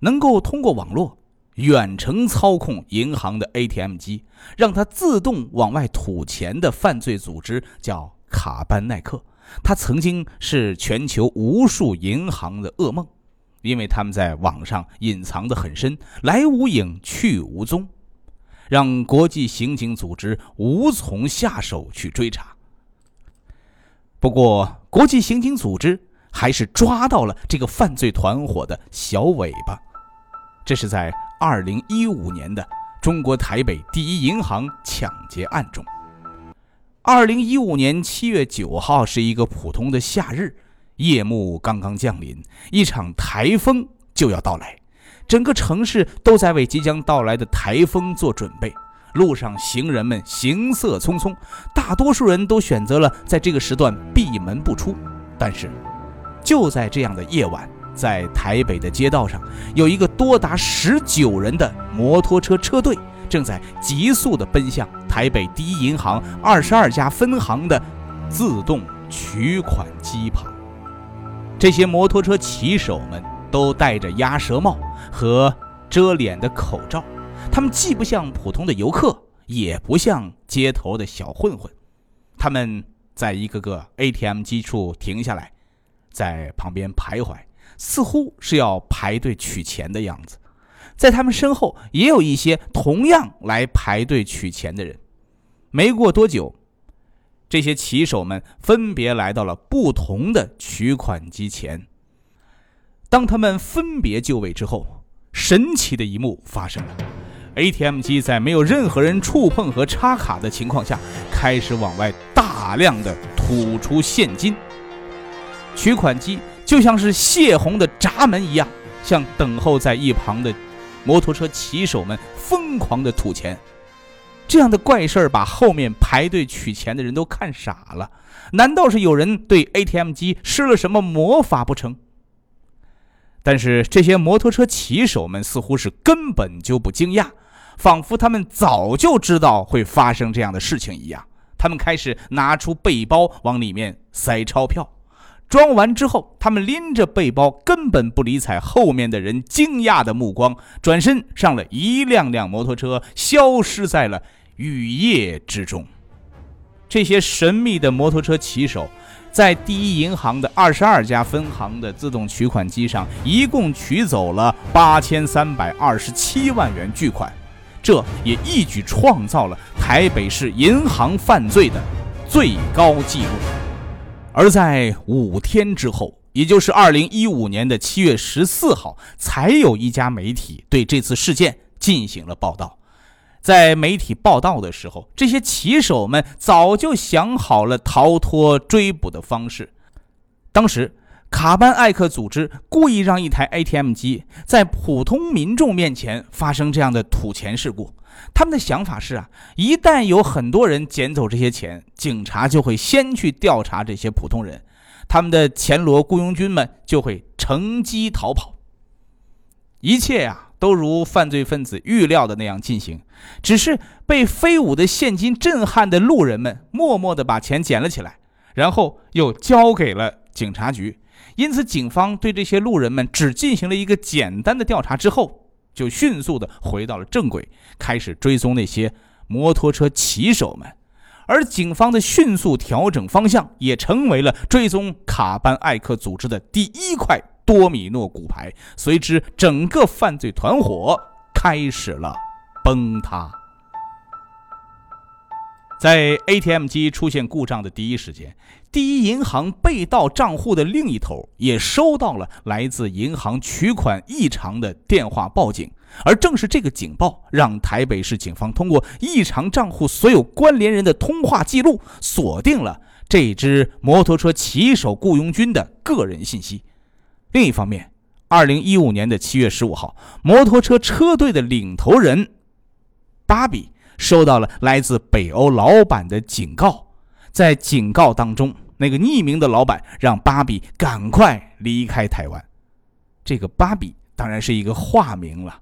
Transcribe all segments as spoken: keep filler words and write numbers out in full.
能够通过网络远程操控银行的 A T M 机，让它自动往外吐钱的犯罪组织叫卡班奈克。它曾经是全球无数银行的噩梦，因为他们在网上隐藏得很深，来无影去无踪，让国际刑警组织无从下手去追查。不过国际刑警组织还是抓到了这个犯罪团伙的小尾巴。这是在二零一五年的中国台北第一银行抢劫案中。二零一五年七月九号是一个普通的夏日，夜幕刚刚降临，一场台风就要到来，整个城市都在为即将到来的台风做准备。路上行人们行色匆匆，大多数人都选择了在这个时段闭门不出。但是就在这样的夜晚，在台北的街道上，有一个多达十九人的摩托车车队正在急速地奔向台北第一银行二十二家分行的自动取款机旁。这些摩托车骑手们都戴着鸭舌帽和遮脸的口罩，他们既不像普通的游客，也不像街头的小混混。他们在一个个 A T M 机处停下来，在旁边徘徊，似乎是要排队取钱的样子。在他们身后也有一些同样来排队取钱的人。没过多久，这些骑手们分别来到了不同的取款机前。当他们分别就位之后，神奇的一幕发生了。A T M 机在没有任何人触碰和插卡的情况下，开始往外大量的吐出现金。取款机就像是泄洪的闸门一样，向等候在一旁的摩托车骑手们疯狂的吐钱。这样的怪事儿把后面排队取钱的人都看傻了，难道是有人对 A T M 机施了什么魔法不成？但是这些摩托车骑手们似乎是根本就不惊讶，仿佛他们早就知道会发生这样的事情一样。他们开始拿出背包往里面塞钞票，装完之后，他们拎着背包，根本不理睬后面的人惊讶的目光，转身上了一辆辆摩托车，消失在了雨夜之中。这些神秘的摩托车骑手在第一银行的二十二家分行的自动取款机上，一共取走了八千三百二十七万元巨款，这也一举创造了台北市银行犯罪的最高纪录。而在五天之后，也就是二零一五年的七月十四号，才有一家媒体对这次事件进行了报道。在媒体报道的时候，这些骑手们早就想好了逃脱追捕的方式。当时卡班艾克组织故意让一台 A T M 机在普通民众面前发生这样的吐钱事故。他们的想法是啊，一旦有很多人捡走这些钱，警察就会先去调查这些普通人，他们的钱罗雇佣军们就会乘机逃跑。一切啊，都如犯罪分子预料的那样进行，只是被飞舞的现金震撼的路人们默默地把钱捡了起来，然后又交给了警察局。因此警方对这些路人们只进行了一个简单的调查之后，就迅速地回到了正轨，开始追踪那些摩托车骑手们。而警方的迅速调整方向，也成为了追踪卡班艾克组织的第一块多米诺骨牌，随之整个犯罪团伙开始了崩塌。在 A T M 机出现故障的第一时间，第一银行被盗账户的另一头也收到了来自银行取款异常的电话报警，而正是这个警报让台北市警方通过异常账户所有关联人的通话记录，锁定了这支摩托车骑手雇佣军的个人信息。另一方面，二零一五年的七月十五号，摩托车车队的领头人巴比收到了来自北欧老板的警告，在警告当中，那个匿名的老板让巴比赶快离开台湾。这个巴比当然是一个化名了，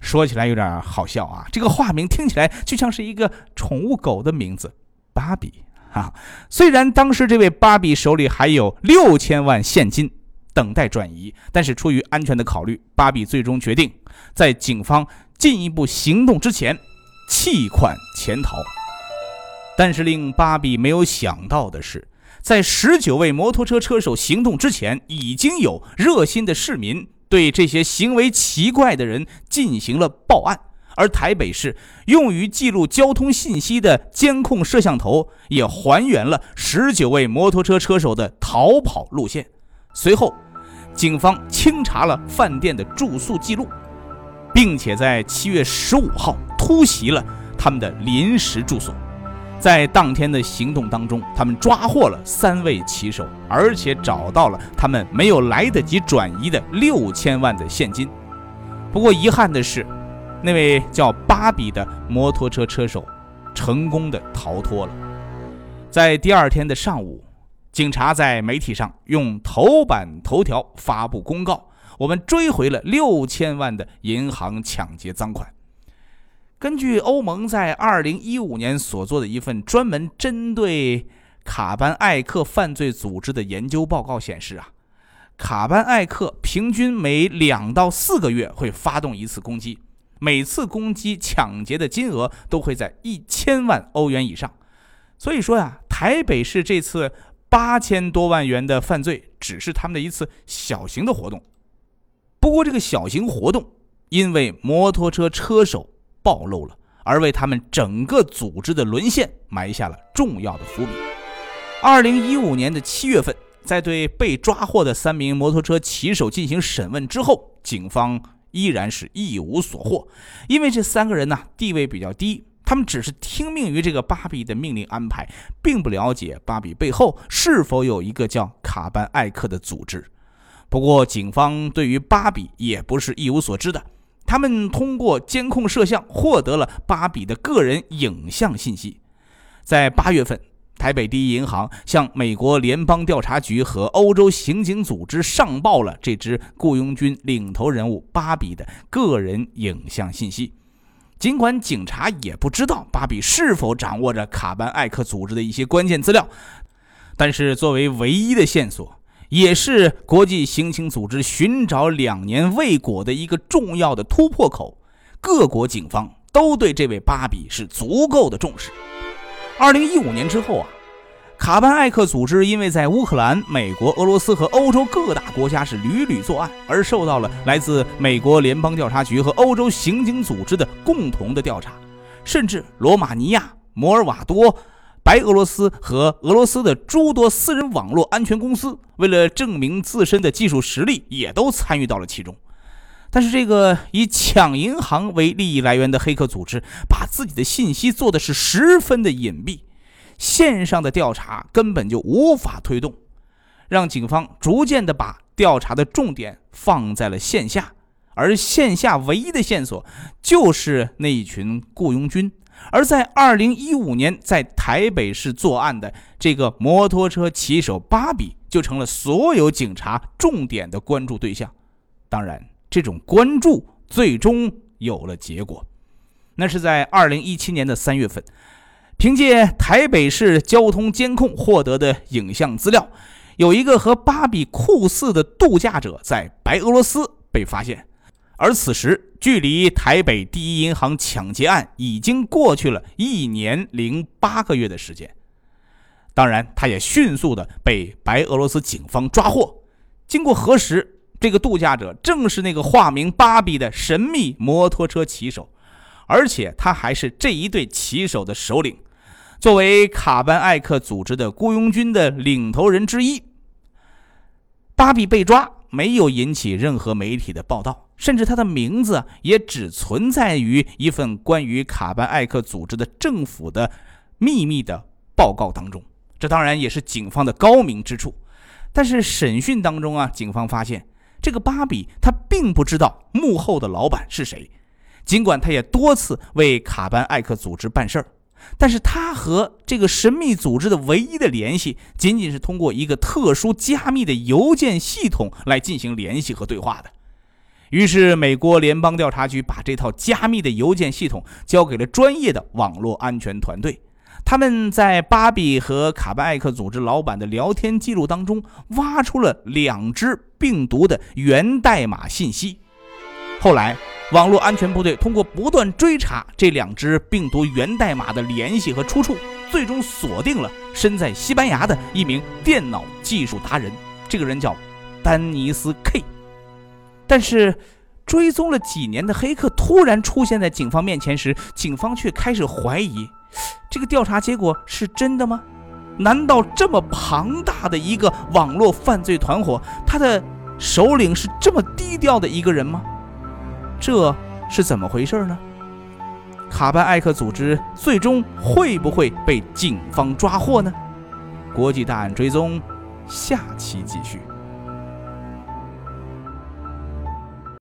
说起来有点好笑啊，这个化名听起来就像是一个宠物狗的名字，巴比啊。虽然当时这位巴比手里还有六千万现金，等待转移。但是出于安全的考虑，巴比最终决定在警方进一步行动之前弃款潜逃。但是令巴比没有想到的是，在十九位摩托车车手行动之前，已经有热心的市民对这些行为奇怪的人进行了报案，而台北市用于记录交通信息的监控摄像头也还原了十九位摩托车车手的逃跑路线。随后警方清查了饭店的住宿记录，并且在七月十五号突袭了他们的临时住所。在当天的行动当中，他们抓获了三位骑手，而且找到了他们没有来得及转移的六千万的现金。不过遗憾的是，那位叫巴比的摩托车车手成功的逃脱了。在第二天的上午，警察在媒体上用头版头条发布公告，我们追回了六千万的银行抢劫赃款。根据欧盟在二零一五年所做的一份专门针对卡班艾克犯罪组织的研究报告显示啊，卡班艾克平均每两到四个月会发动一次攻击，每次攻击抢劫的金额都会在一千万欧元以上。所以说啊，台北市这次八千多万元的犯罪只是他们的一次小型的活动。不过这个小型活动因为摩托车车手暴露了，而为他们整个组织的沦陷埋下了重要的伏笔。二零一五年的七月份，在对被抓获的三名摩托车骑手进行审问之后，警方依然是一无所获。因为这三个人呢、啊、地位比较低，他们只是听命于这个巴比的命令安排，并不了解巴比背后是否有一个叫卡班艾克的组织。不过警方对于巴比也不是一无所知的，他们通过监控摄像获得了巴比的个人影像信息。在八月份，台北第一银行向美国联邦调查局和欧洲刑警组织上报了这支雇佣军领头人物巴比的个人影像信息。尽管警察也不知道巴比是否掌握着卡班艾克组织的一些关键资料，但是作为唯一的线索，也是国际刑警组织寻找两年未果的一个重要的突破口，各国警方都对这位巴比是足够的重视。二零一五年之后啊，卡班艾克组织因为在乌克兰、美国、俄罗斯和欧洲各大国家是屡屡作案，而受到了来自美国联邦调查局和欧洲刑警组织的共同的调查，甚至罗马尼亚、摩尔瓦多、白俄罗斯和俄罗斯的诸多私人网络安全公司，为了证明自身的技术实力，也都参与到了其中。但是这个以抢银行为利益来源的黑客组织，把自己的信息做的是十分的隐蔽，线上的调查根本就无法推动，让警方逐渐的把调查的重点放在了线下，而线下唯一的线索就是那一群雇佣军。而在二零一五年在台北市作案的这个摩托车骑手巴比就成了所有警察重点的关注对象。当然这种关注最终有了结果，那是在二零一七年的三月份，凭借台北市交通监控获得的影像资料，有一个和巴比酷似的度假者在白俄罗斯被发现。而此时距离台北第一银行抢劫案已经过去了一年零八个月的时间。当然他也迅速的被白俄罗斯警方抓获，经过核实，这个度假者正是那个化名巴比的神秘摩托车骑手，而且他还是这一对骑手的首领，作为卡班艾克组织的雇佣军的领头人之一。巴比被抓没有引起任何媒体的报道，甚至他的名字也只存在于一份关于卡班艾克组织的政府的秘密的报告当中。这当然也是警方的高明之处。但是审讯当中啊，警方发现这个巴比他并不知道幕后的老板是谁，尽管他也多次为卡班艾克组织办事儿，但是他和这个神秘组织的唯一的联系仅仅是通过一个特殊加密的邮件系统来进行联系和对话的。于是美国联邦调查局把这套加密的邮件系统交给了专业的网络安全团队，他们在巴比和卡巴艾克组织老板的聊天记录当中挖出了两只病毒的源代码信息。后来网络安全部队通过不断追查这两只病毒源代码的联系和出处，最终锁定了身在西班牙的一名电脑技术达人，这个人叫丹尼斯 K。 但是追踪了几年的黑客突然出现在警方面前时，警方却开始怀疑这个调查结果是真的吗？难道这么庞大的一个网络犯罪团伙，他的首领是这么低调的一个人吗？这是怎么回事呢？卡班艾克组织最终会不会被警方抓获呢？国际大案追踪，下期继续。